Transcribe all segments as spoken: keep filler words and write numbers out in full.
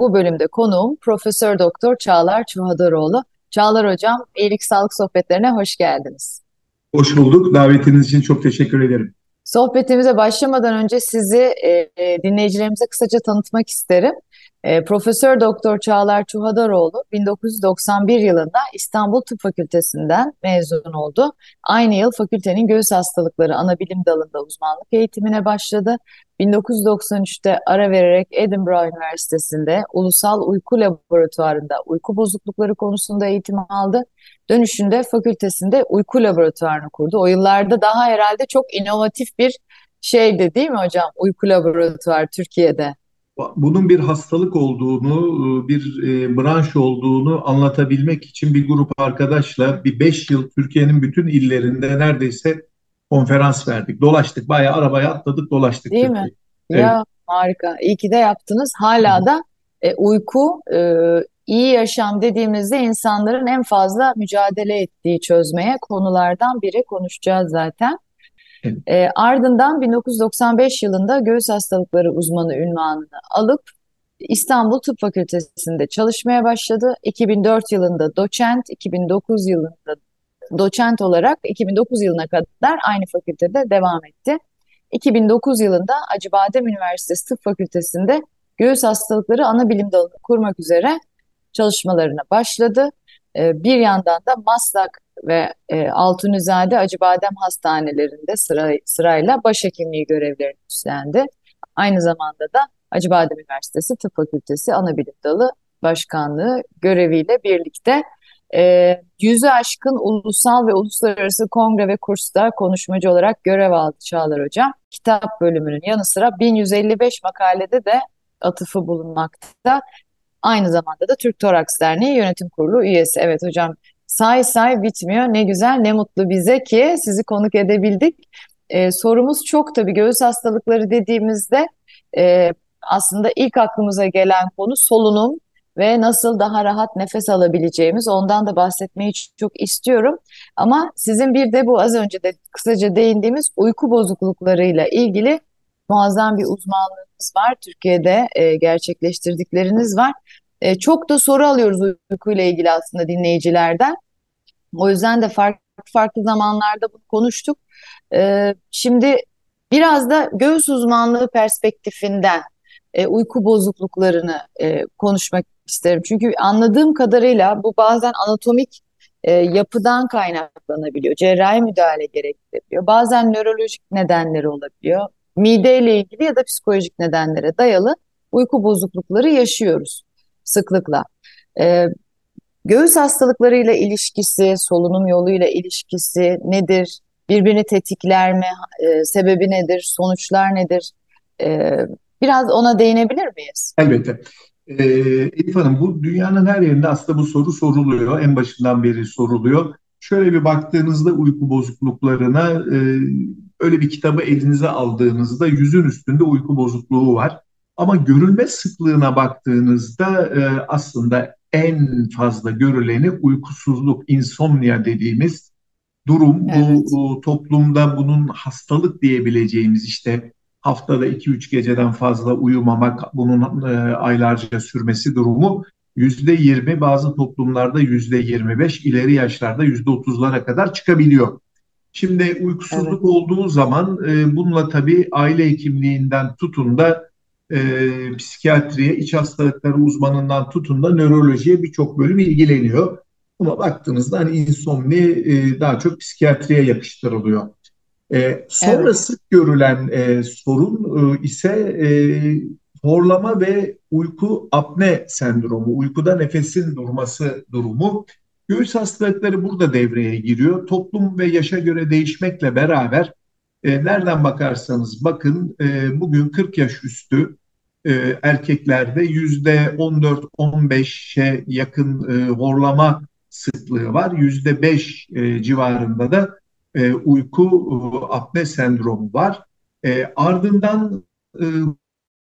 Bu bölümde konuğum Profesör Doktor Çağlar Çuhadaroğlu. Çağlar Hocam, İyilik Sağlık Sohbetlerine hoş geldiniz. Hoş bulduk. Davetiniz için çok teşekkür ederim. Sohbetimize başlamadan önce sizi e, dinleyicilerimize kısaca tanıtmak isterim. E, Profesör Doktor Çağlar Çuhadaroğlu bin dokuz yüz doksan bir yılında İstanbul Tıp Fakültesinden mezun oldu. Aynı yıl fakültenin göğüs hastalıkları anabilim dalında uzmanlık eğitimine başladı. bin dokuz yüz doksan üçte ara vererek Edinburgh Üniversitesi'nde Ulusal Uyku Laboratuvarı'nda uyku bozuklukları konusunda eğitim aldı. Dönüşünde fakültesinde uyku laboratuvarını kurdu. O yıllarda daha herhalde çok inovatif bir şeydi, değil mi hocam? Uyku laboratuvarı Türkiye'de. Bunun bir hastalık olduğunu, bir branş olduğunu anlatabilmek için bir grup arkadaşla bir beş yıl Türkiye'nin bütün illerinde neredeyse konferans verdik. Dolaştık, bayağı arabaya atladık, dolaştık. Değil Türkiye. Mi? Evet. Ya harika, iyi ki de yaptınız. Hala da e, uyku, e, iyi yaşam dediğimizde insanların en fazla mücadele ettiği çözmeye konulardan biri, konuşacağız zaten. Evet. E, ardından bin dokuz yüz doksan beş yılında göğüs hastalıkları uzmanı unvanını alıp İstanbul Tıp Fakültesi'nde çalışmaya başladı. iki bin dört yılında doçent, iki bin dokuz yılında doçent olarak iki bin dokuz yılına kadar aynı fakültede devam etti. iki bin dokuz yılında Acıbadem Üniversitesi Tıp Fakültesi'nde göğüs hastalıkları ana bilim dalını kurmak üzere çalışmalarına başladı. Bir yandan da Maslak ve Altunizade Acıbadem Hastanelerinde sıra, sırayla başhekimliği görevlerini üstlendi. Aynı zamanda da Acıbadem Üniversitesi Tıp Fakültesi ana bilim dalı başkanlığı göreviyle birlikte yüzü aşkın ulusal ve uluslararası kongre ve kurslar konuşmacı olarak görev aldı Çağlar Hocam. Kitap bölümünün yanı sıra bin yüz elli beş makalede de atıfı bulunmakta. Aynı zamanda da Türk Toraks Derneği Yönetim Kurulu üyesi. Evet hocam, say say bitmiyor. Ne güzel, ne mutlu bize ki sizi konuk edebildik. Ee, sorumuz çok tabii. Göğüs hastalıkları dediğimizde e, aslında ilk aklımıza gelen konu solunum ve nasıl daha rahat nefes alabileceğimiz, ondan da bahsetmeyi çok istiyorum. Ama sizin bir de bu az önce de kısaca değindiğimiz uyku bozukluklarıyla ilgili muazzam bir uzmanlığınız var. Türkiye'de e, gerçekleştirdikleriniz var. E, çok da soru alıyoruz uykuyla ilgili aslında dinleyicilerden. O yüzden de farklı farklı zamanlarda bunu konuştuk. E, şimdi biraz da göğüs uzmanlığı perspektifinden e, uyku bozukluklarını e, konuşmak isterim. Çünkü anladığım kadarıyla bu bazen anatomik e, yapıdan kaynaklanabiliyor. Cerrahi müdahale gerektirebiliyor. Bazen nörolojik nedenleri olabiliyor. Mideyle ilgili ya da psikolojik nedenlere dayalı uyku bozuklukları yaşıyoruz sıklıkla. E, göğüs hastalıklarıyla ilişkisi, solunum yoluyla ilişkisi nedir? Birbirini tetikler mi? E, sebebi nedir? Sonuçlar nedir? E, biraz ona değinebilir miyiz? Elbette. Ee, Elif Hanım, bu dünyanın her yerinde aslında bu soru soruluyor. En başından beri soruluyor. Şöyle bir baktığınızda uyku bozukluklarına e, öyle bir kitabı elinize aldığınızda yüzün üstünde uyku bozukluğu var. Ama görülme sıklığına baktığınızda e, aslında en fazla görüleni uykusuzluk, insomnia dediğimiz durum. Evet. Bu, bu toplumda bunun hastalık diyebileceğimiz işte haftada iki üç geceden fazla uyumamak, bunun e, aylarca sürmesi durumu yüzde yirmi, bazı toplumlarda yüzde yirmi beş, ileri yaşlarda yüzde otuzlara kadar çıkabiliyor. Şimdi uykusuzluk, evet, olduğu zaman e, bununla tabii aile hekimliğinden tutun da e, psikiyatriye, iç hastalıkları uzmanından tutun da nörolojiye birçok bölüm ilgileniyor. Ama baktığınızda hani insomni e, daha çok psikiyatriye yakıştırılıyor. Ee, sonra evet, sık görülen e, sorun e, ise e, horlama ve uyku apne sendromu, uykuda nefesin durması durumu. Göğüs hastalıkları burada devreye giriyor. Toplum ve yaşa göre değişmekle beraber e, nereden bakarsanız bakın e, bugün kırk yaş üstü e, erkeklerde yüzde on dört on beşe yakın e, horlama sıklığı var. yüzde beş e, civarında da e, uyku e, apne sendromu var. E, ardından e,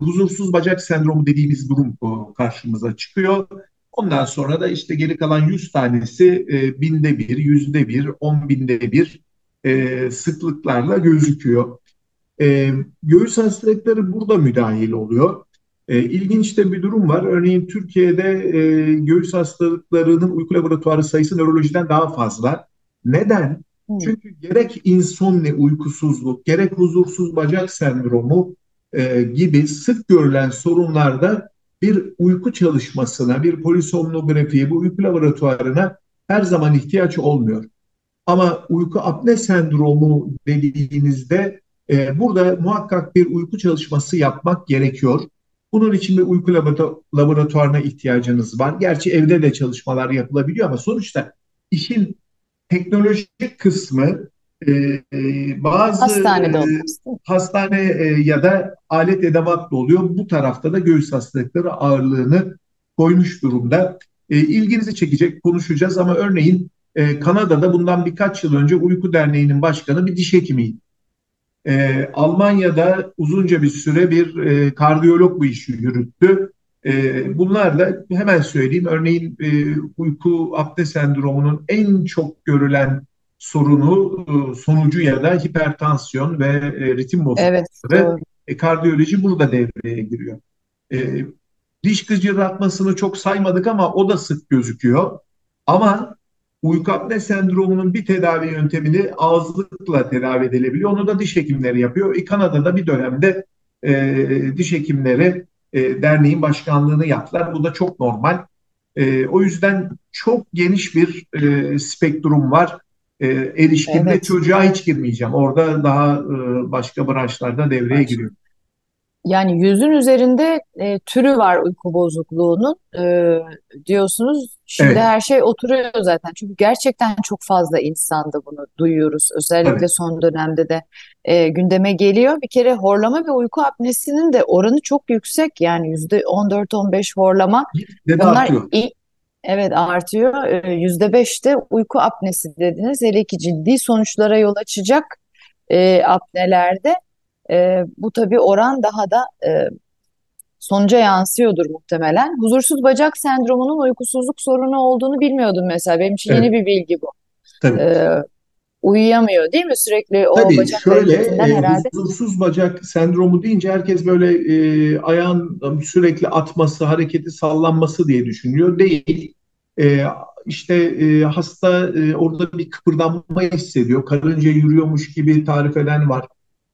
huzursuz bacak sendromu dediğimiz durum e, karşımıza çıkıyor. Ondan sonra da işte geri kalan yüz tanesi e, binde bir, yüzde bir, on binde bir e, sıklıklarla gözüküyor. E, göğüs hastalıkları burada müdahil oluyor. E, ilginç de bir durum var. Örneğin Türkiye'de e, göğüs hastalıklarının uyku laboratuvarı sayısı nörolojiden daha fazla. Neden? Hmm. Çünkü gerek insomni, uykusuzluk, gerek huzursuz bacak sendromu e, gibi sık görülen sorunlarda bir uyku çalışmasına, bir polisomnografiye, bu uyku laboratuvarına her zaman ihtiyaç olmuyor. Ama uyku apne sendromu dediğinizde e, burada muhakkak bir uyku çalışması yapmak gerekiyor. Bunun için bir uyku laboratuvarına ihtiyacınız var. Gerçi evde de çalışmalar yapılabiliyor ama sonuçta işin teknolojik kısmı e, bazı hastanede hastane e, ya da alet edevatla oluyor. Bu tarafta da göğüs hastalıkları ağırlığını koymuş durumda. E, ilginizi çekecek, konuşacağız ama örneğin e, Kanada'da bundan birkaç yıl önce Uyku Derneği'nin başkanı bir diş hekimiydi. E, Almanya'da uzunca bir süre bir e, kardiyolog bu işi yürüttü. E, bunlar da hemen söyleyeyim. Örneğin e, uyku apne sendromunun en çok görülen sorunu e, sonucu ya da hipertansiyon ve e, ritim bozukluğu. Evet, e, kardiyoloji burada devreye giriyor. E, diş gıcırdatmasını çok saymadık ama o da sık gözüküyor. Ama uyku apne sendromunun bir tedavi yöntemini ağızlıkla tedavi edilebiliyor. Onu da diş hekimleri yapıyor. E, Kanada'da bir dönemde e, diş hekimleri e, derneğin başkanlığını yaptılar. Bu da çok normal. E, o yüzden çok geniş bir e, spektrum var. E, erişkinde evet. Çocuğa hiç girmeyeceğim. Orada daha e, başka branşlarda devreye evet. giriyor. Yani yüzün üzerinde e, türü var uyku bozukluğunun e, diyorsunuz. Şimdi evet. her şey oturuyor zaten. Çünkü gerçekten çok fazla insanda bunu duyuyoruz. Özellikle evet. son dönemde de e, gündeme geliyor. Bir kere horlama ve uyku apnesinin de oranı çok yüksek. Yani yüzde on dört on beş horlama. Neden bunlar artıyor? İ- evet artıyor. E, yüzde beşte uyku apnesi dediniz. Hele ki ciddi sonuçlara yol açacak e, apnelerde. E, bu tabii oran daha da e, sonuca yansıyordur muhtemelen. Huzursuz bacak sendromunun uykusuzluk sorunu olduğunu bilmiyordum mesela. Benim için evet. yeni bir bilgi bu. Tabii. E, uyuyamıyor değil mi sürekli o tabii, bacak hareketinden e, herhalde? Huzursuz bacak sendromu deyince herkes böyle e, ayağın sürekli atması, hareketi sallanması diye düşünüyor. Değil. E, işte e, hasta e, orada bir kıpırdanma hissediyor. Karınca yürüyormuş gibi tarif eden var.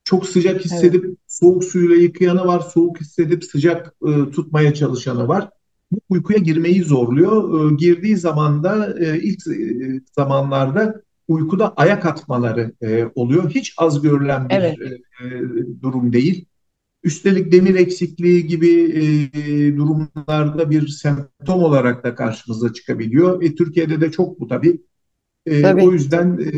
Çok sıcak hissedip evet. soğuk suyla yıkayanı var, soğuk hissedip sıcak e, tutmaya çalışanı var. Bu uykuya girmeyi zorluyor. E, girdiği zaman da e, ilk e, zamanlarda uykuda ayak atmaları e, oluyor. Hiç az görülen bir evet. e, durum değil. Üstelik demir eksikliği gibi e, durumlarda bir semptom olarak da karşımıza çıkabiliyor. E, Türkiye'de de çok bu tabii. E, tabii. O yüzden e,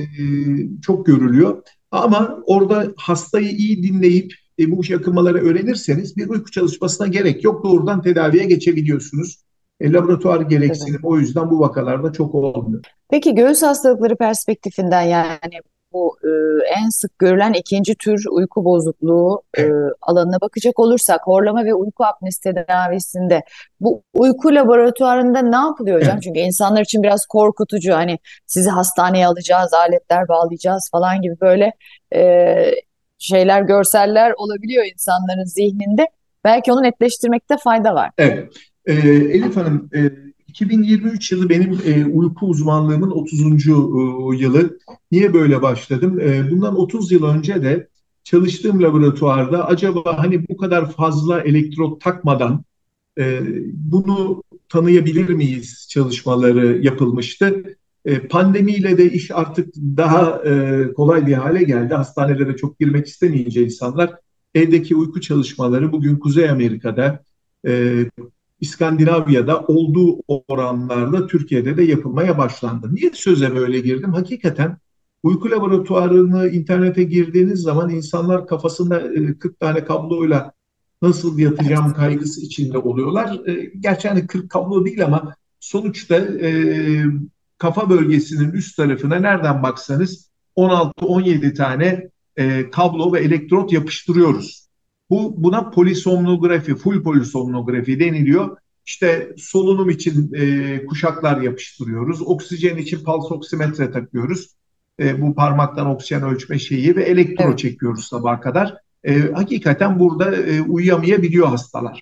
çok görülüyor. Ama orada hastayı iyi dinleyip e, bu yakınmaları öğrenirseniz bir uyku çalışmasına gerek yok. Doğrudan tedaviye geçebiliyorsunuz. E, laboratuvar gereksinim. Evet. O yüzden bu vakalarda çok olmuyor. Peki göğüs hastalıkları perspektifinden yani bu e, en sık görülen ikinci tür uyku bozukluğu evet. e, alanına bakacak olursak horlama ve uyku apnesi tedavisinde bu uyku laboratuvarında ne yapılıyor hocam? Evet. Çünkü insanlar için biraz korkutucu hani sizi hastaneye alacağız, aletler bağlayacağız falan gibi böyle e, şeyler, görseller olabiliyor insanların zihninde. Belki onu netleştirmekte fayda var. Evet. E, Elif Hanım, e, iki bin yirmi üç yılı benim e, uyku uzmanlığımın otuzuncu E, yılı. Niye böyle başladım? E, bundan otuz yıl önce de çalıştığım laboratuvarda acaba hani bu kadar fazla elektrot takmadan e, bunu tanıyabilir miyiz çalışmaları yapılmıştı. E, pandemiyle de iş artık daha e, kolay bir hale geldi. Hastanelere çok girmek istemeyince insanlar evdeki uyku çalışmaları bugün Kuzey Amerika'da e, İskandinavya'da olduğu oranlarda Türkiye'de de yapılmaya başlandı. Niye söze böyle girdim? Hakikaten uyku laboratuvarını internete girdiğiniz zaman insanlar kafasında kırk tane kabloyla nasıl yatacağım kaygısı içinde oluyorlar. E, gerçi hani kırk kablo değil ama sonuçta e, kafa bölgesinin üst tarafına nereden baksanız on altı on yedi tane e, kablo ve elektrot yapıştırıyoruz. Bu buna polisomnografi, full polisomnografi deniliyor. İşte solunum için e, kuşaklar yapıştırıyoruz. Oksijen için pals oksimetre takıyoruz. E, bu parmaktan oksijen ölçme şeyi ve elektro evet. çekiyoruz sabaha kadar. E, hakikaten burada e, uyuyamayabiliyor hastalar.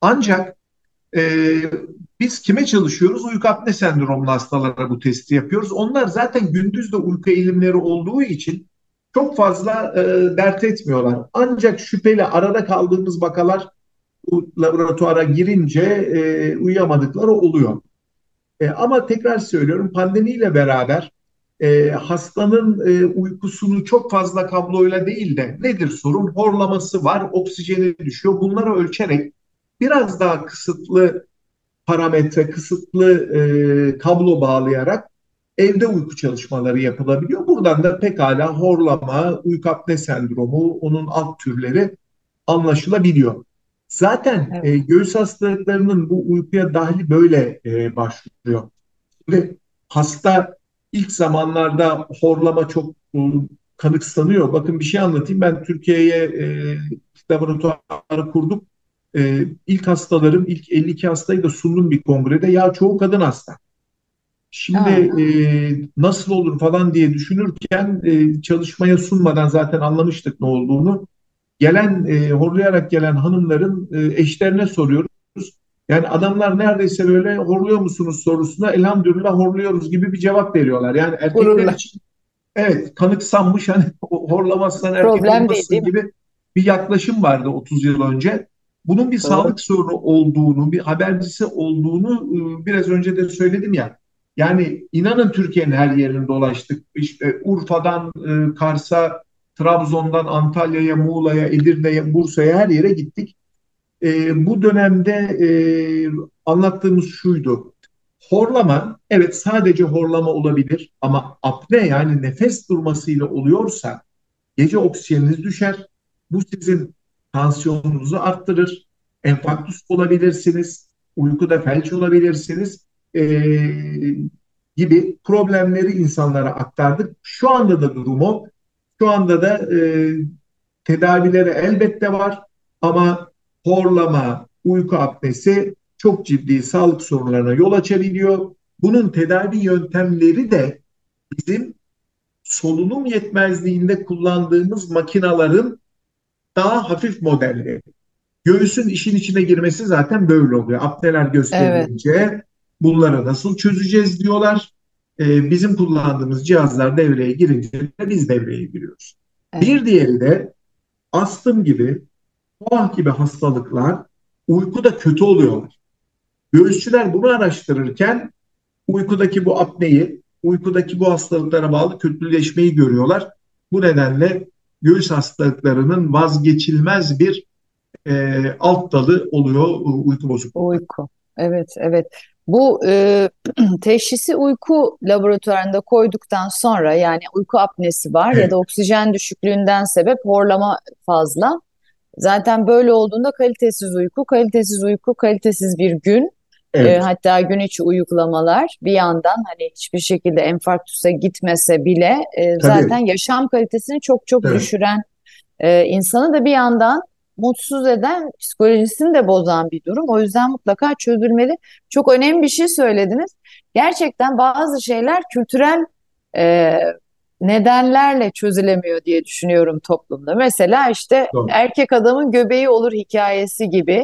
Ancak e, biz kime çalışıyoruz? Uyku apne sendromlu hastalara bu testi yapıyoruz. Onlar zaten gündüz de uyku eğilimleri olduğu için çok fazla e, dert etmiyorlar. Ancak şüpheli arada kaldığımız vakalar laboratuvara girince e, uyuyamadıkları oluyor. E, ama tekrar söylüyorum, pandemiyle beraber e, hastanın e, uykusunu çok fazla kabloyla değil de nedir sorun? Horlaması var, oksijeni düşüyor. Bunları ölçerek biraz daha kısıtlı parametre, kısıtlı e, kablo bağlayarak evde uyku çalışmaları yapılabiliyor. Buradan da pekala horlama, uyku apne sendromu, onun alt türleri anlaşılabiliyor. Zaten evet. e, göğüs hastalıklarının bu uykuya dahli böyle e, başlıyor. Ve hasta ilk zamanlarda horlama çok e, kanıksanıyor. Bakın bir şey anlatayım. Ben Türkiye'ye e, laboratuvarı kurdum. E, ilk hastalarım, ilk elli iki hastayı da sundum bir kongrede. Ya çoğu kadın hasta. Şimdi e, nasıl olur falan diye düşünürken e, çalışmaya sunmadan zaten anlamıştık ne olduğunu. Gelen, e, horlayarak gelen hanımların e, eşlerine soruyoruz. Yani adamlar neredeyse böyle horluyor musunuz sorusuna elhamdülillah horluyoruz gibi bir cevap veriyorlar. Yani erkekler Horla. için evet kanıksanmış, hani horlamazsan erkek olmasın gibi bir yaklaşım vardı otuz yıl önce. Bunun bir Doğru. sağlık sorunu olduğunu, bir habercisi olduğunu e, biraz önce de söyledim ya. Yani inanın Türkiye'nin her yerinde dolaştık. İşte Urfa'dan e, Kars'a, Trabzon'dan Antalya'ya, Muğla'ya, Edirne'ye, Bursa'ya her yere gittik. E, bu dönemde e, anlattığımız şuydu. Horlama, evet sadece horlama olabilir ama apne yani nefes durmasıyla oluyorsa gece oksijeniniz düşer. Bu sizin tansiyonunuzu arttırır. Enfarktüs olabilirsiniz. Uykuda felç olabilirsiniz. E, gibi problemleri insanlara aktardık. Şu anda da durum o. Şu anda da e, tedavileri elbette var ama horlama, uyku apnesi çok ciddi sağlık sorunlarına yol açabiliyor. Bunun tedavi yöntemleri de bizim solunum yetmezliğinde kullandığımız makinaların daha hafif modelleri. Göğsün işin içine girmesi zaten böyle oluyor. Apneler gösterilince evet. bunları nasıl çözeceğiz diyorlar. Bizim kullandığımız cihazlar devreye girince biz devreye giriyoruz. Evet. Bir diğeri de astım gibi, P A H gibi hastalıklar uykuda kötü oluyorlar. Göğüsçüler bunu araştırırken uykudaki bu apneyi, uykudaki bu hastalıklara bağlı kötüleşmeyi görüyorlar. Bu nedenle göğüs hastalıklarının vazgeçilmez bir e, alt dalı oluyor uyku bozukluğu. Uyku, evet, evet. Bu e, teşhisi uyku laboratuvarında koyduktan sonra yani uyku apnesi var evet. ya da oksijen düşüklüğünden sebep horlama fazla. Zaten böyle olduğunda kalitesiz uyku, kalitesiz uyku, kalitesiz bir gün. Evet. E, hatta gün içi uyuklamalar bir yandan hani hiçbir şekilde enfarktüse gitmese bile e, zaten yaşam kalitesini çok çok evet. düşüren, e, insanı da bir yandan mutsuz eden, psikolojisini de bozan bir durum. O yüzden mutlaka çözülmeli. Çok önemli bir şey söylediniz. Gerçekten bazı şeyler kültürel e, nedenlerle çözülemiyor diye düşünüyorum toplumda. Mesela işte Doğru. erkek adamın göbeği olur hikayesi gibi.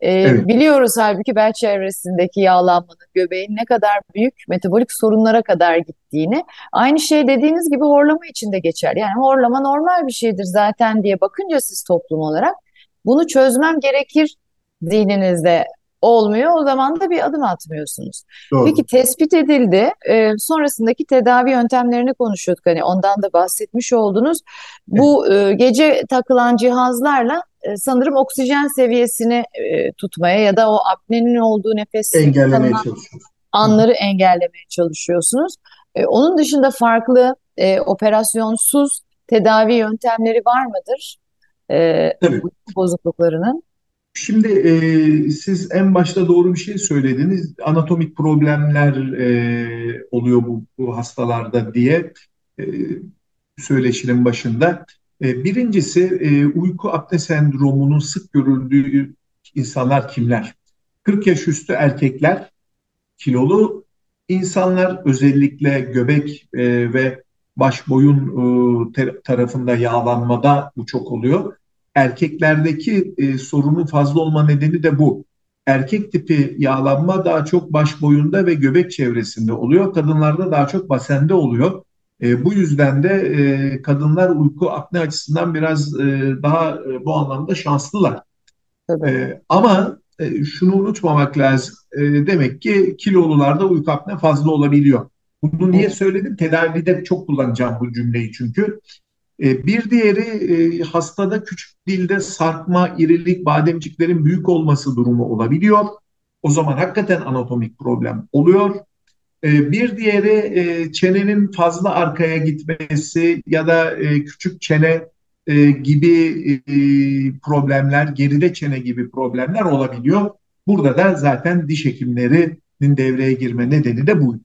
E, evet. Biliyoruz halbuki bel çevresindeki yağlanmanın göbeğin ne kadar büyük metabolik sorunlara kadar gittiğini. Aynı şey dediğiniz gibi horlama için de geçer. Yani horlama normal bir şeydir zaten diye bakınca siz toplum olarak. Bunu çözmem gerekir zihninizde olmuyor. O zaman da bir adım atmıyorsunuz. Doğru. Peki tespit edildi. Ee, sonrasındaki tedavi yöntemlerini konuşuyorduk. Hani ondan da bahsetmiş oldunuz. Evet. Bu e, gece takılan cihazlarla e, sanırım oksijen seviyesini e, tutmaya ya da o apnenin olduğu nefesi engellemeye anları Hı. engellemeye çalışıyorsunuz. E, onun dışında farklı e, operasyonsuz tedavi yöntemleri var mıdır? Ee, uyku bozukluklarının Şimdi e, siz en başta doğru bir şey söylediniz. Anatomik problemler e, oluyor bu, bu hastalarda diye e, söyleşinin başında. E, birincisi e, uyku apne sendromunun sık görüldüğü insanlar kimler? kırk yaş üstü erkekler, kilolu insanlar, özellikle göbek e, ve baş boyun e, tarafında yağlanmada bu çok oluyor. Erkeklerdeki e, sorunun fazla olma nedeni de bu. Erkek tipi yağlanma daha çok baş boyunda ve göbek çevresinde oluyor. Kadınlarda daha çok basende oluyor. E, bu yüzden de e, kadınlar uyku apne açısından biraz e, daha e, bu anlamda şanslılar. Evet. E, ama e, şunu unutmamak lazım. E, demek ki kilolularda uyku apne fazla olabiliyor. Bunu niye söyledim? Tedavide çok kullanacağım bu cümleyi çünkü. Bir diğeri, hastada küçük dilde sarkma, irilik, bademciklerin büyük olması durumu olabiliyor. O zaman hakikaten anatomik problem oluyor. Bir diğeri, çenenin fazla arkaya gitmesi ya da küçük çene gibi problemler, geride çene gibi problemler olabiliyor. Burada da zaten diş hekimlerinin devreye girme nedeni de bu.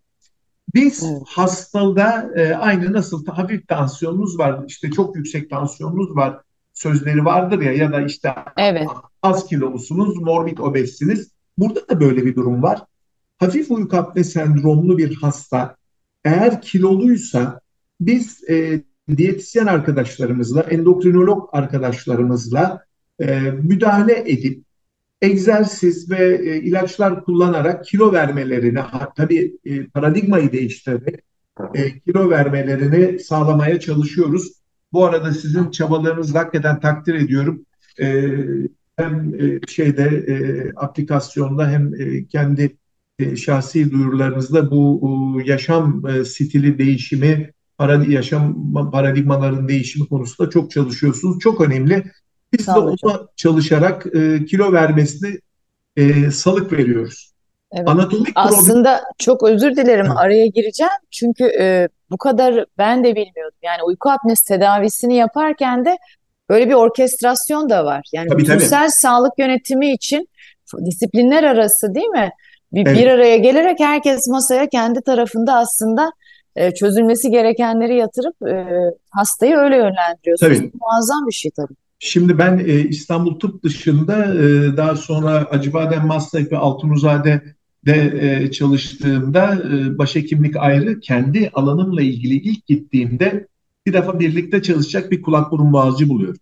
Biz evet. hastada e, aynı nasıl hafif tansiyonunuz var, işte çok yüksek tansiyonunuz var sözleri vardır ya, ya da işte evet. az kilolusunuz, morbid obezsiniz. Burada da böyle bir durum var. Hafif uyku apne sendromlu bir hasta eğer kiloluysa biz e, diyetisyen arkadaşlarımızla, endokrinolog arkadaşlarımızla e, müdahale edip egzersiz ve e, ilaçlar kullanarak kilo vermelerini, tabii e, paradigmayı değiştirerek e, kilo vermelerini sağlamaya çalışıyoruz. Bu arada sizin çabalarınızı hakikaten takdir ediyorum. E, hem e, şeyde e, aplikasyonda hem e, kendi e, şahsi duyurularınızda bu e, yaşam e, stili değişimi, parad- yaşam paradigmaların değişimi konusunda çok çalışıyorsunuz. Çok önemli. Biz de ona çalışarak e, kilo vermesini e, salık veriyoruz. Evet. Anatomik aslında problem... çok özür dilerim evet. araya gireceğim. Çünkü e, bu kadar ben de bilmiyordum. Yani uyku apnesi tedavisini yaparken de böyle bir orkestrasyon da var. Yani tabii, bütünsel tabii. sağlık yönetimi için disiplinler arası değil mi? Bir, evet. bir araya gelerek herkes masaya kendi tarafında aslında e, çözülmesi gerekenleri yatırıp e, hastayı öyle yönlendiriyorsunuz. Tabii. Muazzam bir şey tabii. Şimdi ben e, İstanbul Tıp dışında e, daha sonra Acıbadem Maslak ve Altunizade'de e, çalıştığımda e, başhekimlik ayrı, kendi alanımla ilgili ilk gittiğimde bir defa birlikte çalışacak bir kulak burun boğazcı buluyorum.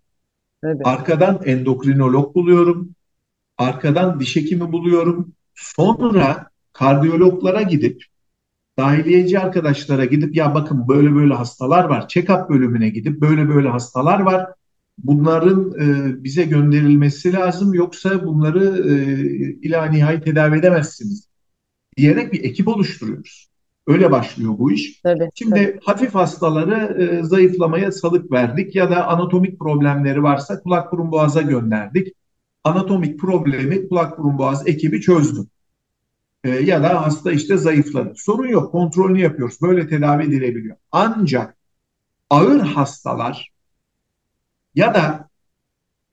Evet. Arkadan endokrinolog buluyorum, arkadan diş hekimi buluyorum. Sonra kardiyologlara gidip, dahiliyeci arkadaşlara gidip ya bakın böyle böyle hastalar var, check-up bölümüne gidip böyle böyle hastalar var. Bunların e, bize gönderilmesi lazım, yoksa bunları e, ila nihai tedavi edemezsiniz diyerek bir ekip oluşturuyoruz. Öyle başlıyor bu iş. Tabii, Şimdi tabii. hafif hastalara e, zayıflamaya salık verdik ya da anatomik problemleri varsa kulak burun boğaza gönderdik. Anatomik problemi kulak burun boğaz ekibi çözdü. E, ya da hasta işte zayıfladı. Sorun yok, kontrolünü yapıyoruz. Böyle tedavi edilebiliyor. Ancak ağır hastalar ya da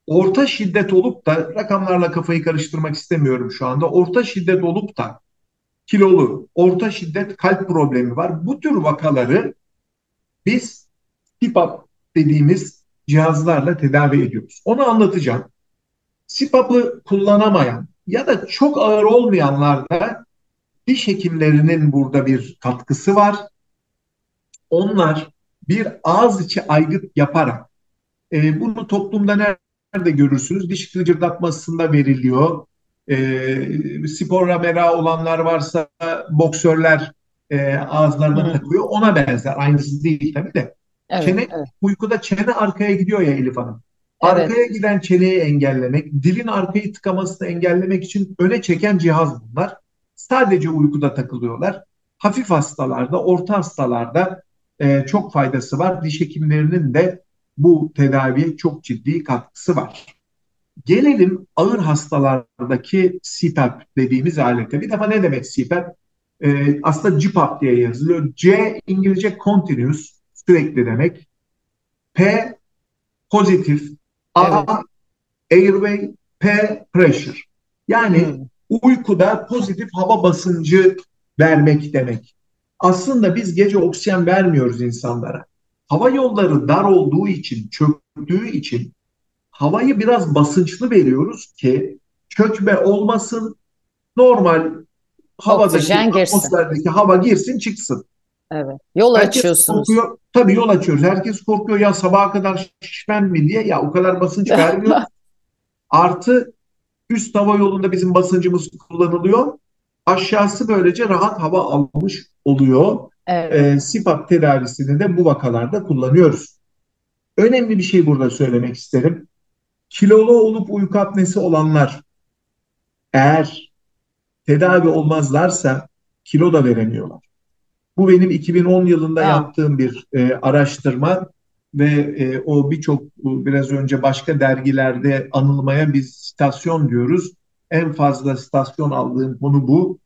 orta şiddet olup da, rakamlarla kafayı karıştırmak istemiyorum şu anda, orta şiddet olup da kilolu, orta şiddet kalp problemi var. Bu tür vakaları biz S I P A P dediğimiz cihazlarla tedavi ediyoruz. Onu anlatacağım. S I P A P'ı kullanamayan ya da çok ağır olmayanlarda diş hekimlerinin burada bir katkısı var. Onlar bir ağız içi aygıt yaparak, E, bunu toplumda nerede görürsünüz? Diş gıcırdatmasında veriliyor. E, spor ramera olanlar varsa boksörler e, ağızlarına Hı-hı. takıyor. Ona benzer. Aynısı değil tabii de. Evet, çene, evet. Uykuda çene arkaya gidiyor ya Elif Hanım. Arkaya evet. giden çeneyi engellemek, dilin arkayı tıkamasını engellemek için öne çeken cihaz bunlar. Sadece uykuda takılıyorlar. Hafif hastalarda, orta hastalarda e, çok faydası var. Diş hekimlerinin de bu tedaviye çok ciddi katkısı var. Gelelim ağır hastalardaki C P A P dediğimiz alete. Bir defa ne demek C P A P? Ee, aslında C P A P diye yazılıyor. C İngilizce continuous, sürekli demek. P pozitif, A evet. airway, P P pressure. Yani hmm. uykuda pozitif hava basıncı vermek demek. Aslında biz gece oksijen vermiyoruz insanlara. Hava yolları dar olduğu için, çöktüğü için havayı biraz basınçlı veriyoruz ki çökme olmasın, normal havadaki, atmosferdeki hava girsin çıksın. Evet. Yol herkes açıyorsunuz. Korkuyor. Tabii yol açıyoruz. Herkes korkuyor ya sabaha kadar şişmem mi diye. Ya o kadar basınç vermiyor. Artı üst hava yolunda bizim basıncımız kullanılıyor. Aşağısı böylece rahat hava almış oluyor. Evet. E, SİPAP tedavisini de bu vakalarda kullanıyoruz. Önemli bir şey burada söylemek isterim. Kilolu olup uyku apnesi olanlar eğer tedavi olmazlarsa kilo da veremiyorlar. Bu benim iki bin on yılında ha. yaptığım bir e, araştırma ve e, o birçok biraz önce başka dergilerde anılmaya biz sitasyon diyoruz. En fazla sitasyon aldığım konu bu.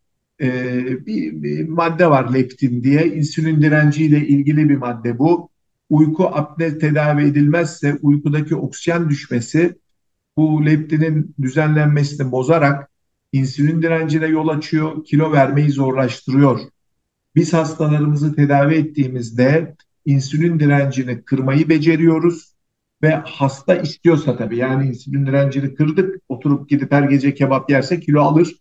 Ee, bir, bir madde var leptin diye. İnsülin direnciyle ilgili bir madde bu. Uyku apne tedavi edilmezse uykudaki oksijen düşmesi bu leptinin düzenlenmesini bozarak insülin direncine yol açıyor, kilo vermeyi zorlaştırıyor. Biz hastalarımızı tedavi ettiğimizde insülin direncini kırmayı beceriyoruz ve hasta istiyorsa tabii yani insülin direncini kırdık, oturup gidip her gece kebap yerse kilo alır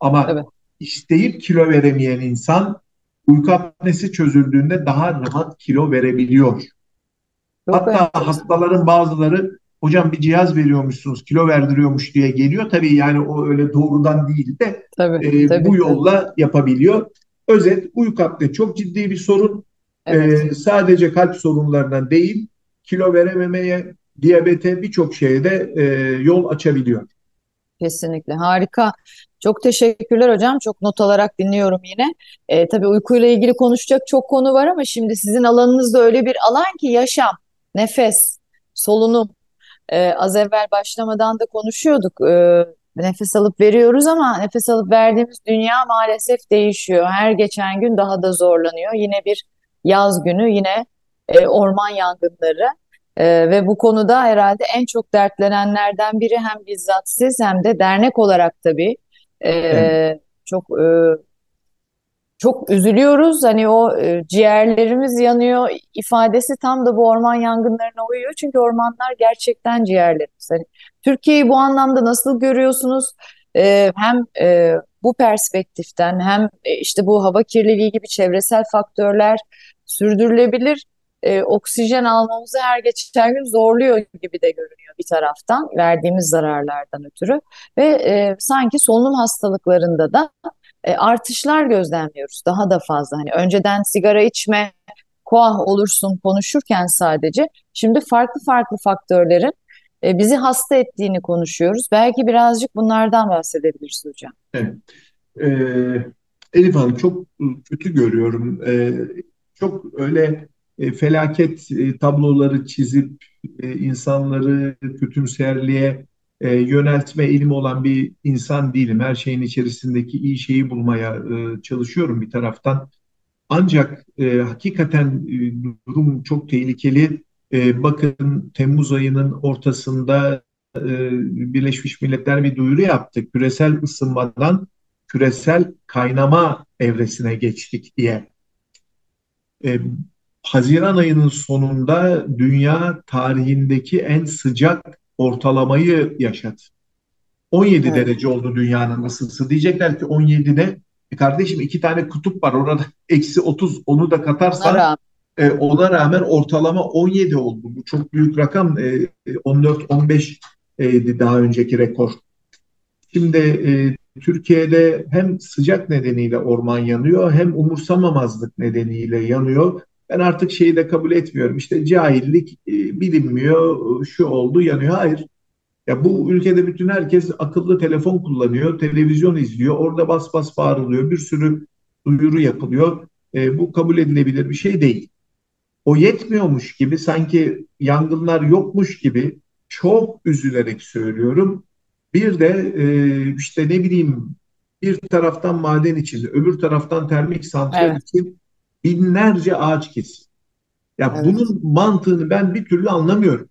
ama evet. İsteyip kilo veremeyen insan uyku apnesi çözüldüğünde daha rahat kilo verebiliyor. Çok Hatta önemli. Hastaların bazıları hocam bir cihaz veriyormuşsunuz, kilo verdiriyormuş diye geliyor. Tabii yani o öyle doğrudan değil de tabii, e, tabii, bu yolla tabii. yapabiliyor. Özet uyku apne çok ciddi bir sorun. Evet. E, sadece kalp sorunlarından değil, kilo verememeye, diyabete birçok şeye de e, yol açabiliyor. Kesinlikle harika. Çok teşekkürler hocam. Çok not alarak dinliyorum yine. E, tabii uykuyla ilgili konuşacak çok konu var ama şimdi sizin alanınız da öyle bir alan ki yaşam, nefes, solunum. E, az evvel başlamadan da konuşuyorduk. E, nefes alıp veriyoruz ama nefes alıp verdiğimiz dünya maalesef değişiyor. Her geçen gün daha da zorlanıyor. Yine bir yaz günü, yine e, orman yangınları. Ee, ve bu konuda herhalde en çok dertlenenlerden biri hem bizzat siz hem de dernek olarak tabii e, evet. çok e, çok üzülüyoruz. Hani o e, ciğerlerimiz yanıyor ifadesi tam da bu orman yangınlarına uyuyor. Çünkü ormanlar gerçekten ciğerlerimiz. Hani Türkiye'yi bu anlamda nasıl görüyorsunuz? E, hem e, bu perspektiften hem e, işte bu hava kirliliği gibi çevresel faktörler sürdürülebilir. E, oksijen almamızı her geçen gün zorluyor gibi de görünüyor bir taraftan verdiğimiz zararlardan ötürü ve e, sanki solunum hastalıklarında da e, artışlar gözlemliyoruz daha da fazla. Hani önceden sigara içme, koah olursun konuşurken sadece şimdi farklı farklı faktörlerin e, bizi hasta ettiğini konuşuyoruz. Belki birazcık bunlardan bahsedebiliriz hocam. Evet. Ee, Elif Hanım çok kötü görüyorum. Ee, çok öyle E, felaket e, tabloları çizip e, insanları kötümserliğe e, yöneltme eğilimi olan bir insan değilim. Her şeyin içerisindeki iyi şeyi bulmaya e, çalışıyorum bir taraftan. Ancak e, hakikaten e, durum çok tehlikeli. E, bakın Temmuz ayının ortasında e, Birleşmiş Milletler bir duyuru yaptı. Küresel ısınmadan küresel kaynama evresine geçtik diye. E, Haziran ayının sonunda dünya tarihindeki en sıcak ortalamayı yaşadı. on yedi evet. derece oldu dünyanın ısısı. Diyecekler ki on yedide e kardeşim iki tane kutup var orada eksi otuz onu da katarsan ona rağmen, e, ona rağmen ortalama on yedi oldu. Bu çok büyük rakam e, on dört on beş e, daha önceki rekor. Şimdi e, Türkiye'de hem sıcak nedeniyle orman yanıyor hem umursamamazlık nedeniyle yanıyor. Ben artık şeyi de kabul etmiyorum. İşte cahillik e, bilinmiyor, şu oldu yanıyor. Hayır. Ya bu ülkede bütün herkes akıllı telefon kullanıyor, televizyon izliyor, orada bas bas bağırılıyor, bir sürü duyuru yapılıyor. E, bu kabul edilebilir bir şey değil. O yetmiyormuş gibi, sanki yangınlar yokmuş gibi çok üzülerek söylüyorum. Bir de e, işte ne bileyim bir taraftan maden için, öbür taraftan termik santral evet. için binlerce ağaç kesin. Ya evet. bunun mantığını ben bir türlü anlamıyorum.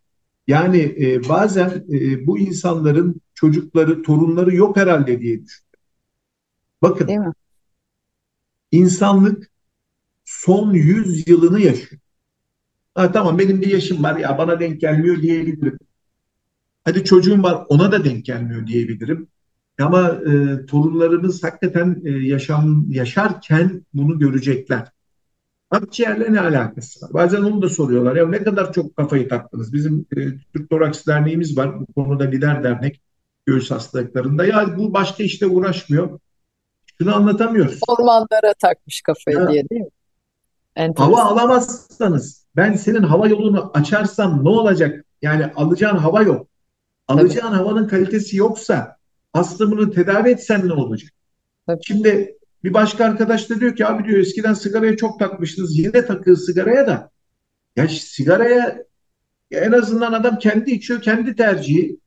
Yani e, bazen e, bu insanların çocukları, torunları yok herhalde diye düşünüyorum. Bakın, değil mi? İnsanlık son yüz yılını yaşıyor. Ha, tamam, benim bir yaşım var ya, bana denk gelmiyor diyebilirim. Hadi çocuğum var, ona da denk gelmiyor diyebilirim. Ama e, torunlarımız hakikaten e, yaşam, yaşarken bunu görecekler. Akciğerle ne alakası var? Bazen onu da soruyorlar. Ya ne kadar çok kafayı taktınız. Bizim e, Türk Toraks Derneğimiz var. Bu konuda lider dernek göğüs hastalıklarında. Ya bu başka işte uğraşmıyor. Şunu anlatamıyoruz. Ormanlara takmış kafayı ya, diye değil mi? Enteresan. Hava alamazsanız, ben senin hava yolunu açarsam ne olacak? Yani alacağın hava yok. Alacağın Tabii. havanın kalitesi yoksa astımını tedavi etsen ne olacak? Tabii. Şimdi bir başka arkadaş da diyor ki, abi diyor, eskiden sigaraya çok takmıştınız. Yine takığı sigaraya da. Ya sigaraya ya en azından adam kendi içiyor, kendi tercihi.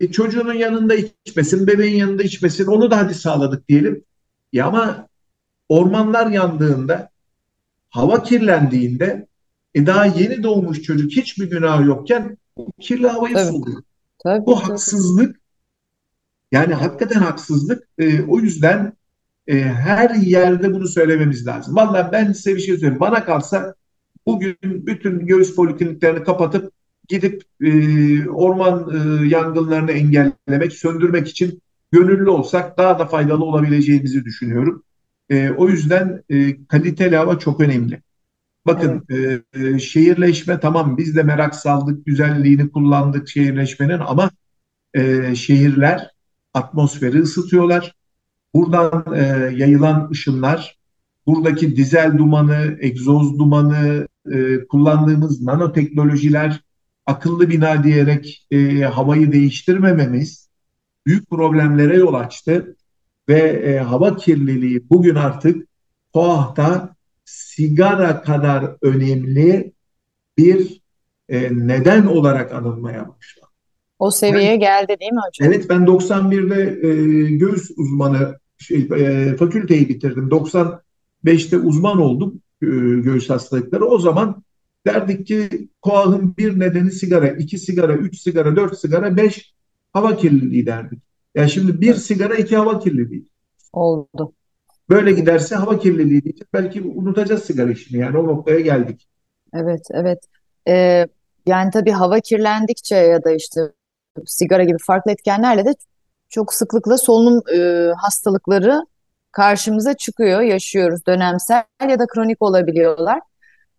E, çocuğunun yanında içmesin, bebeğin yanında içmesin. Onu da hadi sağladık diyelim. Ya ama ormanlar yandığında, hava kirlendiğinde e, daha yeni doğmuş çocuk hiçbir günahı yokken kirli havayı Tabii. soluyor. Tabii, Bu tabii. haksızlık, yani hakikaten haksızlık. E, o yüzden e, her yerde bunu söylememiz lazım. Vallahi ben size bir şey söyleyeyim. Bana kalsa bugün bütün göğüs polikliniklerini kapatıp gidip e, orman e, yangınlarını engellemek, söndürmek için gönüllü olsak daha da faydalı olabileceğimizi düşünüyorum. E, o yüzden e, kaliteli hava çok önemli. Bakın evet. e, şehirleşme, tamam, biz de merak saldık, güzelliğini kullandık şehirleşmenin, ama e, şehirler atmosferi ısıtıyorlar. Buradan e, yayılan ışınlar, buradaki dizel dumanı, egzoz dumanı, e, kullandığımız nanoteknolojiler, akıllı bina diyerek e, havayı değiştirmememiz büyük problemlere yol açtı. Ve e, hava kirliliği bugün artık P O A H'ta sigara kadar önemli bir e, neden olarak anılmaya başladı. O seviyeye ben, geldi değil mi hocam? Evet, ben doksan birde e, göğüs uzmanı şey, e, fakülteyi bitirdim. doksan beşte uzman oldum e, göğüs hastalıkları. O zaman derdik ki K O A H'ın bir nedeni sigara, iki sigara, üç sigara, dört sigara, beş hava kirliliği derdik. Ya yani şimdi bir sigara, iki hava kirliliği. Oldu. Böyle giderse hava kirliliği diyecek. Belki unutacağız sigara işini. Yani o noktaya geldik. Evet, evet. Ee, yani tabii hava kirlendikçe ya da işte sigara gibi farklı etkenlerle de çok sıklıkla solunum e, hastalıkları karşımıza çıkıyor, yaşıyoruz. Dönemsel ya da kronik olabiliyorlar.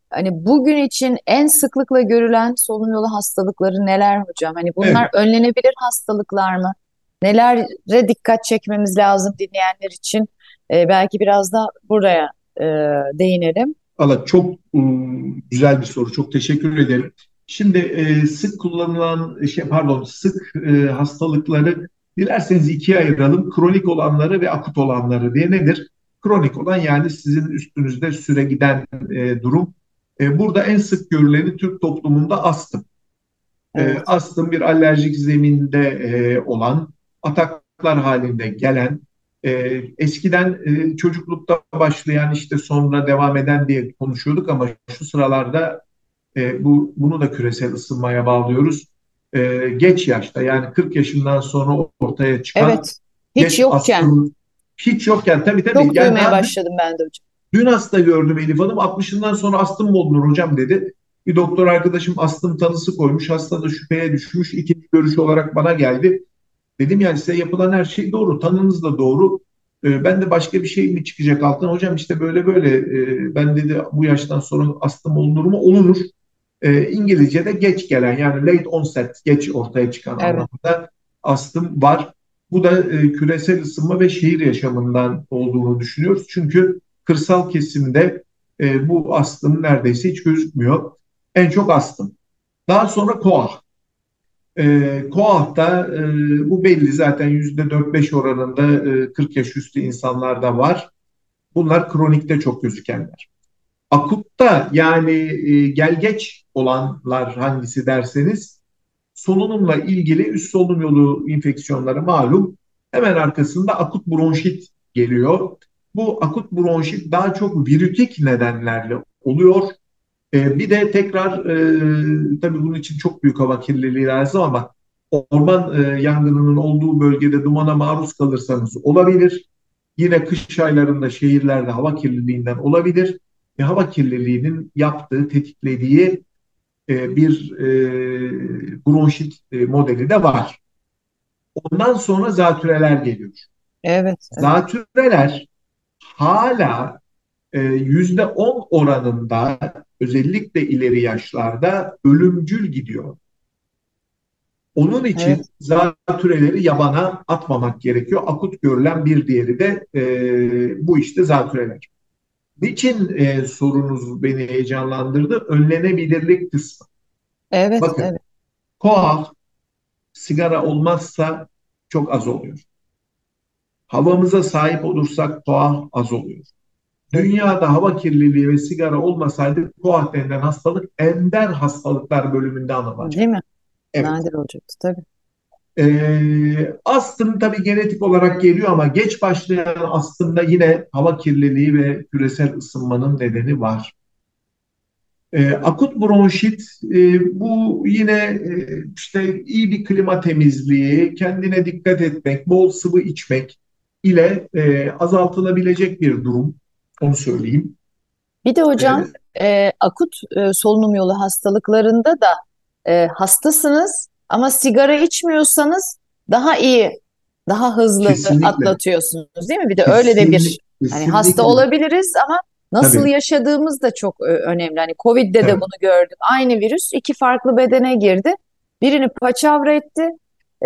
Hani bugün için en sıklıkla görülen solunum yolu hastalıkları neler hocam? Hani bunlar evet. önlenebilir hastalıklar mı? Nelere dikkat çekmemiz lazım dinleyenler için? Ee, belki biraz da buraya e, değinelim. Valla çok um, güzel bir soru. Çok teşekkür ederim. Şimdi e, sık kullanılan, şey, pardon sık e, hastalıkları dilerseniz ikiye ayıralım. Kronik olanları ve akut olanları diye. Nedir? Kronik olan, yani sizin üstünüzde süre giden e, durum. E, burada en sık görüleni Türk toplumunda astım. Evet. E, astım bir alerjik zeminde e, olan, ataklar halinde gelen, Ee, eskiden e, çocuklukta başlayan, işte sonra devam eden diye konuşuyorduk, ama şu sıralarda e, bu bunu da küresel ısınmaya bağlıyoruz. E, geç yaşta, yani kırk yaşından sonra ortaya çıkan, evet, hiç yokken astım, hiç yokken tabii tabii çok yani duymaya başladım ben de hocam. Dün hasta gördüm Elif Hanım, altmışından sonra astım mı olur hocam dedi. Bir doktor arkadaşım astım tanısı koymuş, hasta da şüpheye düşmüş, ikinci görüş olarak bana geldi. Dedim yani size yapılan her şey doğru, tanınız da doğru. Ee, ben de başka bir şey mi çıkacak alttan? Hocam işte böyle böyle e, ben dedi bu yaştan sonra astım olunur mu? Olunur. E, İngilizce'de geç gelen, yani late onset, geç ortaya çıkan evet. anlamında astım var. Bu da e, küresel ısınma ve şehir yaşamından olduğunu düşünüyoruz. Çünkü kırsal kesimde e, bu astım neredeyse hiç gözükmüyor. En çok astım. Daha sonra K O A H. E, K O A H'ta e, bu belli zaten, yüzde dört beş oranında e, kırk yaş üstü insanlarda var. Bunlar kronikte çok gözükenler. Akutta, yani e, gelgeç olanlar hangisi derseniz, solunumla ilgili üst solunum yolu infeksiyonları malum. Hemen arkasında akut bronşit geliyor. Bu akut bronşit daha çok virütik nedenlerle oluyor. Bir de tekrar e, tabii bunun için çok büyük hava kirliliği lazım, ama orman e, yangınının olduğu bölgede dumana maruz kalırsanız olabilir. Yine kış aylarında şehirlerde hava kirliliğinden olabilir. E, hava kirliliğinin yaptığı, tetiklediği e, bir e, bronşit e, modeli de var. Ondan sonra zatüreler geliyor. Evet. Evet. Zatüreler hala e, yüzde on oranında özellikle ileri yaşlarda ölümcül gidiyor. Onun için evet. zatüreleri yabana atmamak gerekiyor. Akut görülen bir diğeri de e, bu işte zatüreler. Niçin e, sorunuz beni heyecanlandırdı? Önlenebilirlik kısmı. Evet. Bakın, evet. K O A H sigara olmazsa çok az oluyor. Havamıza sahip olursak K O A H az oluyor. Dünyada hava kirliliği ve sigara olmasaydı K O A H denilen hastalık ender hastalıklar bölümünde anılacak. Değil mi? Evet. Nadir olacaktı tabii. Ee, astım tabii genetik olarak geliyor ama geç başlayan astımda yine hava kirliliği ve küresel ısınmanın nedeni var. Ee, akut bronşit e, bu yine e, işte iyi bir klima temizliği, kendine dikkat etmek, bol sıvı içmek ile e, azaltılabilecek bir durum. Onu söyleyeyim. Bir de hocam ee, e, akut e, solunum yolu hastalıklarında da E, hastasınız ama sigara içmiyorsanız daha iyi, daha hızlı kesinlikle atlatıyorsunuz değil mi? Bir de kesinlikle, öyle de bir hani hasta olabiliriz ama nasıl tabii yaşadığımız da çok önemli. Hani Covid'de tabii de bunu gördük. Aynı virüs iki farklı bedene girdi. Birini paçavra etti,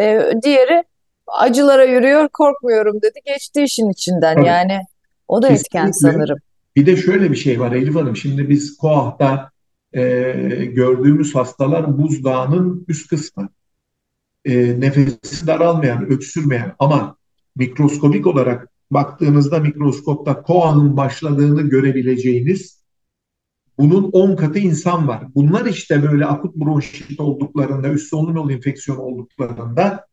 e, diğeri acılara yürüyor, korkmuyorum dedi. Geçti işin içinden tabii. Yani o da kesinlikle etken sanırım. Bir de şöyle bir şey var Elif Hanım. Şimdi biz K O A H'da Ee, gördüğümüz hastalar buzdağının üst kısmı. Ee, nefesi daralmayan, öksürmeyen ama mikroskobik olarak baktığınızda mikroskopta K O A H'ın başladığını görebileceğiniz bunun on katı insan var. Bunlar işte böyle akut bronşit olduklarında, üst solunum yolu infeksiyonu olduklarında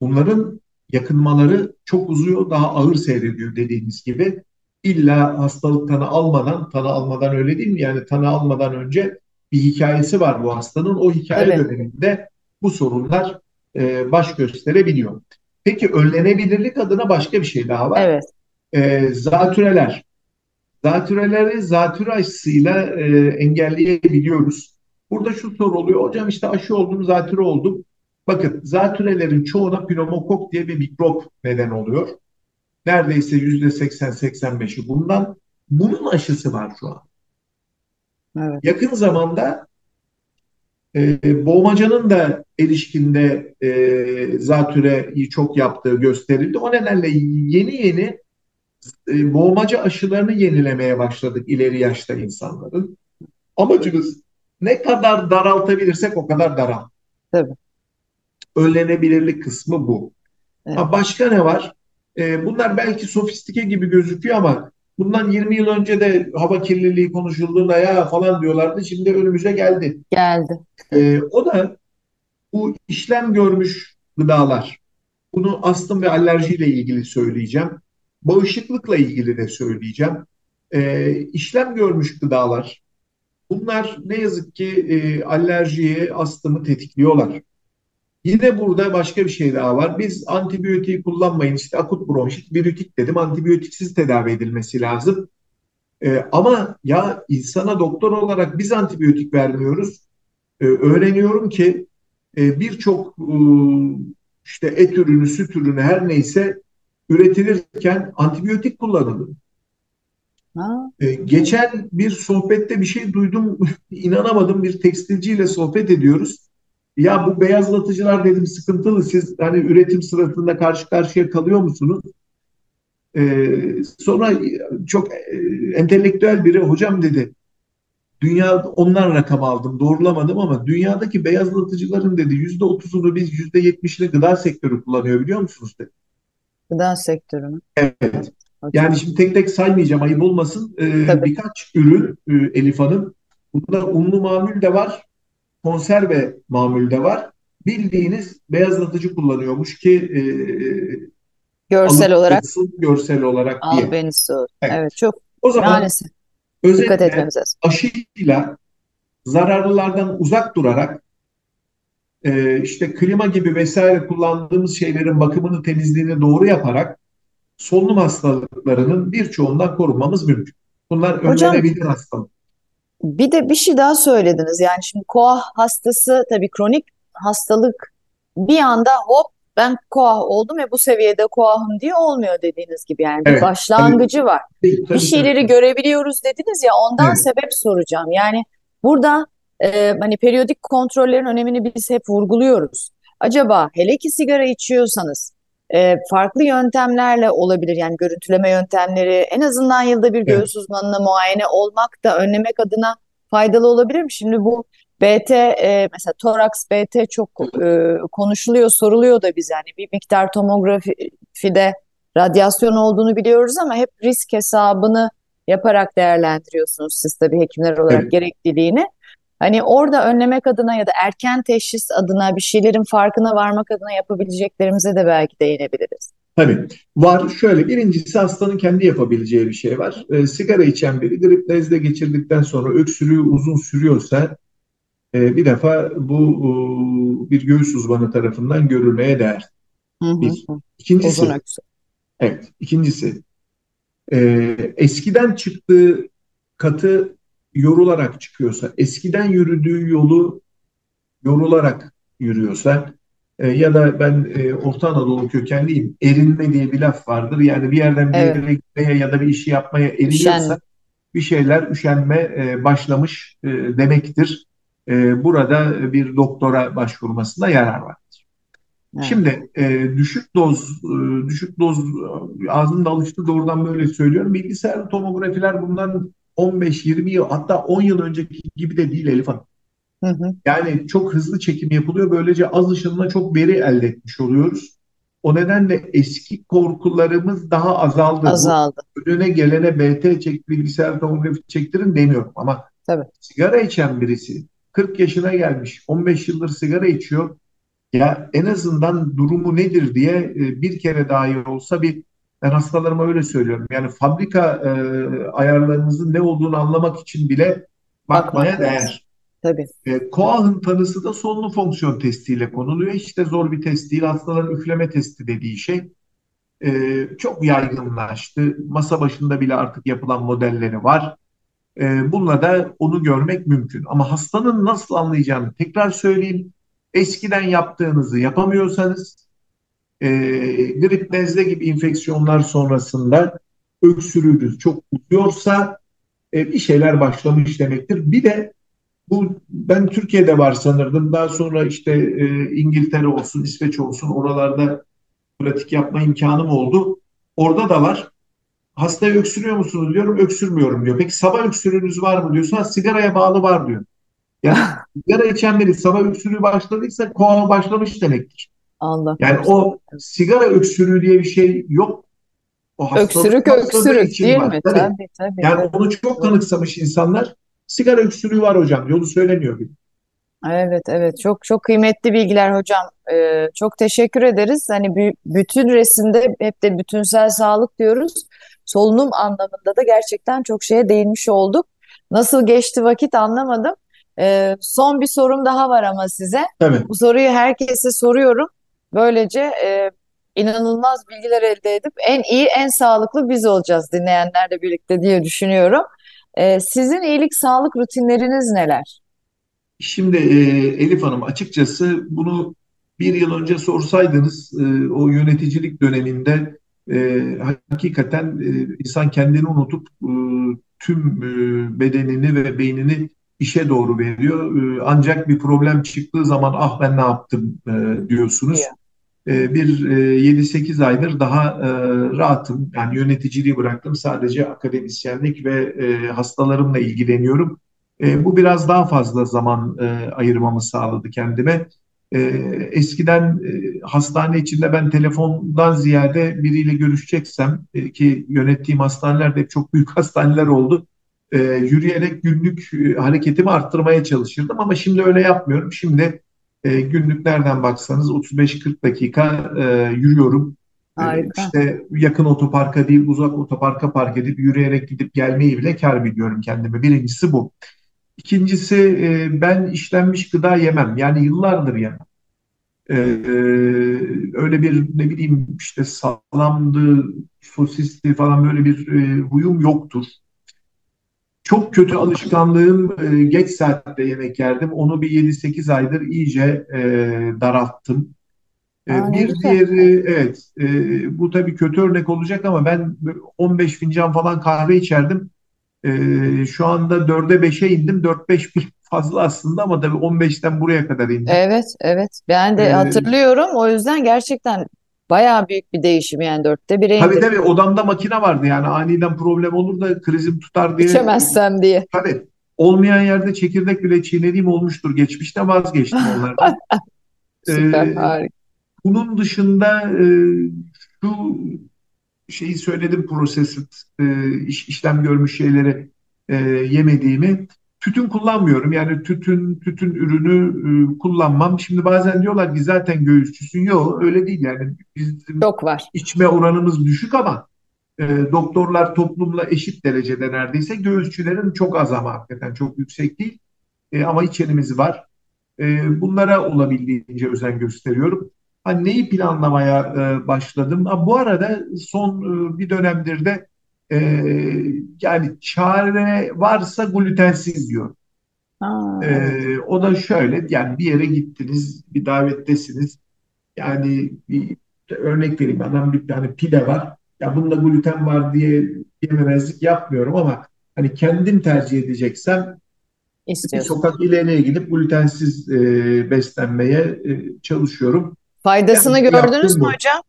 bunların yakınmaları çok uzuyor, daha ağır seyrediyor dediğimiz gibi. İlla hastalık tanı almadan, tanı almadan öyle değil mi? Yani tanı almadan önce bir hikayesi var bu hastanın. O hikaye evet döneminde bu sorunlar e, baş gösterebiliyor. Peki önlenebilirlik adına başka bir şey daha var. Evet. E, zatüreler. Zatüreleri zatüre aşısıyla e, engelleyebiliyoruz. Burada şu soru oluyor. Hocam işte aşı oldum, zatüre oldum. Bakın zatürelerin çoğuna pneumokok diye bir mikrop neden oluyor. Neredeyse yüzde seksen seksen beşi bundan. Bunun aşısı var şu an. Evet. Yakın zamanda e, boğmacanın da erişkinde e, zatüreyi çok yaptığı gösterildi. O nedenle yeni yeni e, boğmaca aşılarını yenilemeye başladık ileri yaşta insanların. Amacımız ne kadar daraltabilirsek o kadar daral. Tabii. Önlenebilirlik kısmı bu. Evet. Ha, başka ne var? Bunlar belki sofistike gibi gözüküyor ama bundan yirmi yıl önce de hava kirliliği konuşulduğunda ya falan diyorlardı. Şimdi önümüze geldi. Geldi. Ee, o da bu işlem görmüş gıdalar. Bunu astım ve alerjiyle ilgili söyleyeceğim. Bağışıklıkla ilgili de söyleyeceğim. Ee, işlem görmüş gıdalar. Bunlar ne yazık ki e, alerjiyi, astımı tetikliyorlar. Yine burada başka bir şey daha var. Biz antibiyotiği kullanmayın. İşte akut bronşit, virütik dedim. Antibiyotiksiz tedavi edilmesi lazım. Ee, ama ya insana doktor olarak biz antibiyotik vermiyoruz. Ee, öğreniyorum ki e, birçok e, işte et ürünü, süt ürünü her neyse üretilirken antibiyotik kullanılır. Ee, geçen bir sohbette bir şey duydum. İnanamadım. Bir tekstilciyle sohbet ediyoruz. Ya bu beyazlatıcılar dedim sıkıntılı. Siz hani üretim sırasında karşı karşıya kalıyor musunuz? Ee, sonra çok entelektüel biri hocam dedi. Dünya ondan rakam aldım, doğrulamadım ama dünyadaki beyazlatıcıların dedi yüzde otuzunu biz yüzde yetmişini gıda sektörü kullanıyor biliyor musunuz dedi. Gıda sektörü mü? Evet. Yani şimdi tek tek saymayacağım ayıp olmasın. Ee, birkaç ürün Elif Hanım. Bunda unlu mamul de var. Konserve mamulde var. Bildiğiniz beyazlatıcı kullanıyormuş ki e, görsel olarak görsel olarak diye. Albenisi. Evet. Evet, çok. O zaman dikkat etmemiz lazım. Aşıyla zararlılardan uzak durarak e, işte klima gibi vesaire kullandığımız şeylerin bakımını, temizliğini doğru yaparak solunum hastalıklarının birçoğundan korunmamız mümkün. Bunlar önlenebilir hastalık. Bir de bir şey daha söylediniz. Yani şimdi koah hastası, tabii kronik hastalık, bir anda hop ben koah oldum ve bu seviyede koahım diye olmuyor dediğiniz gibi. Yani evet, bir başlangıcı tabii var. Tabii, tabii, bir şeyleri tabii görebiliyoruz dediniz ya, ondan evet, sebep soracağım. Yani burada e, hani periyodik kontrollerin önemini biz hep vurguluyoruz. Acaba hele ki sigara içiyorsanız e, farklı yöntemlerle olabilir. Yani görüntüleme yöntemleri, en azından yılda bir göğüs evet uzmanına muayene olmak da önlemek adına faydalı olabilir mi? Şimdi bu B T e, mesela toraks B T çok e, konuşuluyor, soruluyor da biz yani bir miktar tomografide radyasyon olduğunu biliyoruz ama hep risk hesabını yaparak değerlendiriyorsunuz siz tabii hekimler olarak evet gerekliliğini. Hani orada önlemek adına ya da erken teşhis adına, bir şeylerin farkına varmak adına yapabileceklerimize de belki değinebiliriz. Tabii var. Şöyle, birincisi hastanın kendi yapabileceği bir şey var. E, sigara içen biri grip nezle geçirdikten sonra öksürüğü uzun sürüyorsa bir defa bu bir göğüs uzmanı tarafından görülmeye değer. Hı hı. Bir. İkincisi, evet, ikincisi e, eskiden çıktığı katı yorularak çıkıyorsa, eskiden yürüdüğü yolu yorularak yürüyorsa e, ya da ben e, Orta Anadolu kökenliyim, erinme diye bir laf vardır. Yani bir yerden bir evet yere gitmeye ya da bir işi yapmaya eriniyorsa üşenme, bir şeyler üşenme e, başlamış e, demektir. Burada bir doktora başvurmasına yarar vardır. Evet. Şimdi düşük doz, düşük doz ağzımda alıştı doğrudan böyle söylüyorum. Bilgisayar tomografiler bundan on beş yirmi yıl, hatta on yıl önceki gibi de değil Elif Hanım. Hı hı. Yani çok hızlı çekim yapılıyor. Böylece az ışınla çok veri elde etmiş oluyoruz. O nedenle eski korkularımız daha azaldı. Azaldı. Bu, önüne gelene B T çek, bilgisayar tomografi çektirin demiyorum ama tabii sigara içen birisi kırk yaşına gelmiş, on beş yıldır sigara içiyor. Ya en azından durumu nedir diye bir kere dahi olsa bir, ben hastalarıma öyle söylüyorum. Yani fabrika e, ayarlarınızın ne olduğunu anlamak için bile bakmaya Bakmak değer. Tabii. E, koahın tanısı da solunum fonksiyon testiyle konuluyor. Hiç de zor bir test değil. Hastaların üfleme testi dediği şey e, çok yaygınlaştı. Masa başında bile artık yapılan modelleri var. Bununla da onu görmek mümkün. Ama hastanın nasıl anlayacağını tekrar söyleyeyim. Eskiden yaptığınızı yapamıyorsanız, e, grip nezle gibi infeksiyonlar sonrasında öksürüğünüz çok uzuyorsa e, bir şeyler başlamış demektir. Bir de bu, ben Türkiye'de var sanırdım. Daha sonra işte e, İngiltere olsun, İsveç olsun, oralarda pratik yapma imkanım oldu. Orada da var. Hastaya öksürüyor musunuz diyorum, öksürmüyorum diyor. Peki sabah öksürüğünüz var mı diyorsa, sigaraya bağlı var diyor. Yani sigara içen biri sabah öksürüğü başladıysa koa başlamış demektir. Allah yani Allah. O sigara öksürüğü diye bir şey yok. O öksürük öksürük değil var mi? Tabii. Tabii, tabii, yani tabii onu çok tanıksamış insanlar, sigara öksürüğü var hocam, yolu söyleniyor gibi. Evet evet, çok çok kıymetli bilgiler hocam. Ee, çok teşekkür ederiz. Hani b- bütün resimde hep de bütünsel sağlık diyoruz. Solunum anlamında da gerçekten çok şeye değinmiş olduk. Nasıl geçti vakit anlamadım. Ee, son bir sorum daha var ama size. Evet. Bu soruyu herkese soruyorum. Böylece e, inanılmaz bilgiler elde edip en iyi, en sağlıklı biz olacağız dinleyenlerle birlikte diye düşünüyorum. Ee, sizin iyilik sağlık rutinleriniz neler? Şimdi e, Elif Hanım, açıkçası bunu bir yıl önce sorsaydınız e, o yöneticilik döneminde e, hakikaten e, insan kendini unutup e, tüm e, bedenini ve beynini işe doğru veriyor. E, ancak bir problem çıktığı zaman ah ben ne yaptım e, diyorsunuz. E, bir e, yedi sekiz aydır daha e, rahatım. Yani yöneticiliği bıraktım. Sadece akademisyenlik ve e, hastalarımla ilgileniyorum. E, bu biraz daha fazla zaman e, ayırmamı sağladı kendime. E, eskiden e, hastane içinde ben telefondan ziyade biriyle görüşeceksem e, ki yönettiğim hastaneler de çok büyük hastaneler oldu. E, yürüyerek günlük e, hareketimi arttırmaya çalışırdım ama şimdi öyle yapmıyorum. Şimdi e, günlük nereden baksanız otuz beş kırk dakika e, yürüyorum. E, işte yakın otoparka değil uzak otoparka park edip yürüyerek gidip gelmeyi bile kâr biliyorum kendime. Birincisi bu. İkincisi ben işlenmiş gıda yemem. Yani yıllardır yemem. Ee, öyle bir ne bileyim işte salamdı, sosisti falan böyle bir e, huyum yoktur. Çok kötü alışkanlığım e, geç saatte yemek yerdim. Onu bir yedi sekiz aydır iyice e, daralttım. Aa, bir diğeri evet e, bu tabii kötü örnek olacak ama ben on beş fincan falan kahve içerdim. E, şu anda dörde beşe indim. dört beş bir fazla aslında ama tabii on beşten buraya kadar indim. Evet evet ben de ee, hatırlıyorum. O yüzden gerçekten bayağı büyük bir değişim yani dörtte bire indim. Tabii tabii odamda makine vardı yani aniden problem olur da krizim tutar diye. İçemezsem diye. Tabii olmayan yerde çekirdek bile çiğnediğim olmuştur. Geçmişte vazgeçtim onlardan. Süper ee, harika. Bunun dışında e, şu şeyi söyledim prosesi e, iş, işlem görmüş şeyleri e, yemediğimi. Tütün kullanmıyorum yani tütün tütün ürünü e, kullanmam. Şimdi bazen diyorlar ki zaten göğüsçüsün. Yok öyle değil yani bizim çok var. İçme oranımız düşük ama e, doktorlar toplumla eşit derecede neredeyse göğüsçülerin çok az ama hakikaten çok yüksek değil e, ama içenimiz var. E, bunlara olabildiğince özen gösteriyorum. Hani neyi planlamaya e, başladım? Ha, bu arada son e, bir dönemdir de e, yani çare varsa glutensiz diyor. Aa, evet. e, o da şöyle yani bir yere gittiniz, bir davettesiniz. Yani bir örnek vereyim adam bir tane pide var. Ya bunda gluten var diye yememezlik yapmıyorum ama hani kendim tercih edeceksem bir sokak ileriye gidip glutensiz e, beslenmeye e, çalışıyorum. Faydasını yani, gördünüz mü bu. Hocam?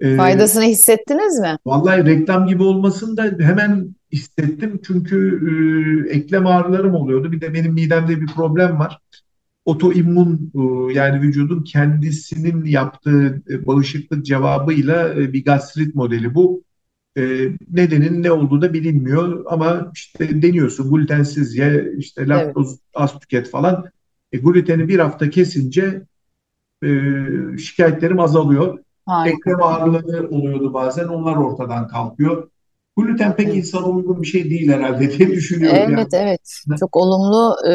Ee, Faydasını hissettiniz mi? Vallahi reklam gibi olmasın da hemen hissettim. Çünkü e, eklem ağrılarım oluyordu. Bir de benim midemde bir problem var. Otoimmün e, yani vücudun kendisinin yaptığı e, bağışıklık cevabıyla e, bir gastrit modeli bu. E, nedenin ne olduğu da bilinmiyor. Ama işte deniyorsun glutensiz ye, işte laktoz evet. az tüket falan. E, gluteni bir hafta kesince Ee, şikayetlerim azalıyor. Harika. Eklem ağrıları oluyordu bazen. Onlar ortadan kalkıyor. Gluten pek evet. insana uygun bir şey değil herhalde diye düşünüyorum. Evet yani. evet. Çok olumlu e,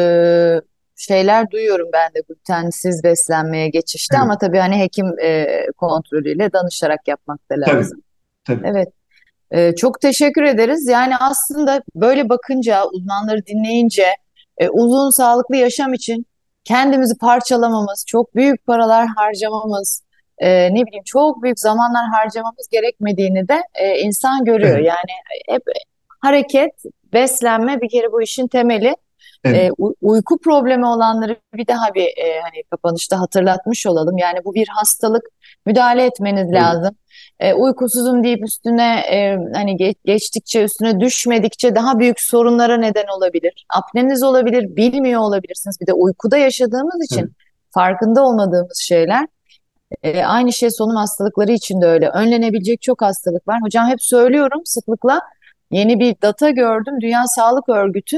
şeyler duyuyorum ben de glutensiz beslenmeye geçişte evet. ama tabii hani hekim e, kontrolüyle danışarak yapmak da lazım. Tabii. Tabii. Evet. E, çok teşekkür ederiz. Yani aslında böyle bakınca, uzmanları dinleyince e, uzun sağlıklı yaşam için kendimizi parçalamamız, çok büyük paralar harcamamız, e, ne bileyim çok büyük zamanlar harcamamız gerekmediğini de e, insan görüyor. Evet. Yani hep hareket, beslenme bir kere bu işin temeli. Evet. E, u- uyku problemi olanları bir daha bir e, hani kapanışta hatırlatmış olalım. Yani bu bir hastalık, müdahale etmeniz evet. lazım. E, uykusuzum deyip üstüne e, hani geç, geçtikçe üstüne düşmedikçe daha büyük sorunlara neden olabilir. Apneniz olabilir, bilmiyor olabilirsiniz. Bir de uykuda yaşadığımız için evet. farkında olmadığımız şeyler. E, aynı şey solunum hastalıkları için de öyle. Önlenebilecek çok hastalık var. Hocam hep söylüyorum sıklıkla. Yeni bir data gördüm. Dünya Sağlık Örgütü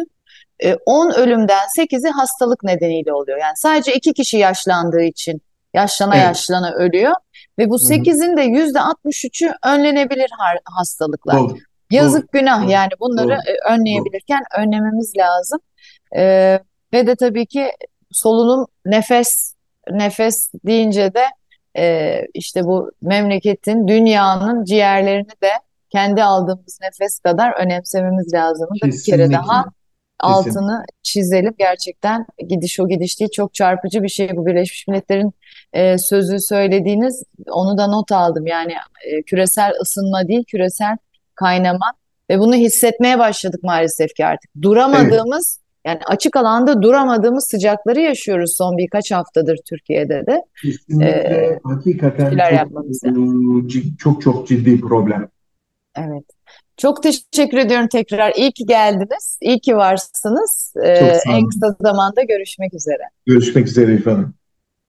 e, on ölümden sekizi hastalık nedeniyle oluyor. Yani sadece iki kişi yaşlandığı için yaşlana evet. yaşlana ölüyor. Ve bu sekizin de yüzde altmış üçü önlenebilir hastalıklar. Doğru, Yazık doğru, günah doğru, yani bunları doğru, önleyebilirken doğru. önlememiz lazım. Ee, ve de tabii ki solunum, nefes, nefes deyince de e, işte bu memleketin, dünyanın ciğerlerini de kendi aldığımız nefes kadar önemsememiz lazım. Bir kere daha altını Kesinlikle. çizelim. Gerçekten gidiş o gidiş değil. Çok çarpıcı bir şey bu Birleşmiş Milletler'in e, sözü söylediğiniz. Onu da not aldım. Yani e, küresel ısınma değil, küresel kaynama. Ve bunu hissetmeye başladık maalesef ki artık. Duramadığımız, evet. yani açık alanda duramadığımız sıcakları yaşıyoruz son birkaç haftadır Türkiye'de de. Kesinlikle ee, hakikaten çok, çok çok ciddi problem. Evet. Çok teşekkür ediyorum tekrar. İyi ki geldiniz. İyi ki varsınız. Ee, en kısa zamanda görüşmek üzere. Görüşmek üzere efendim.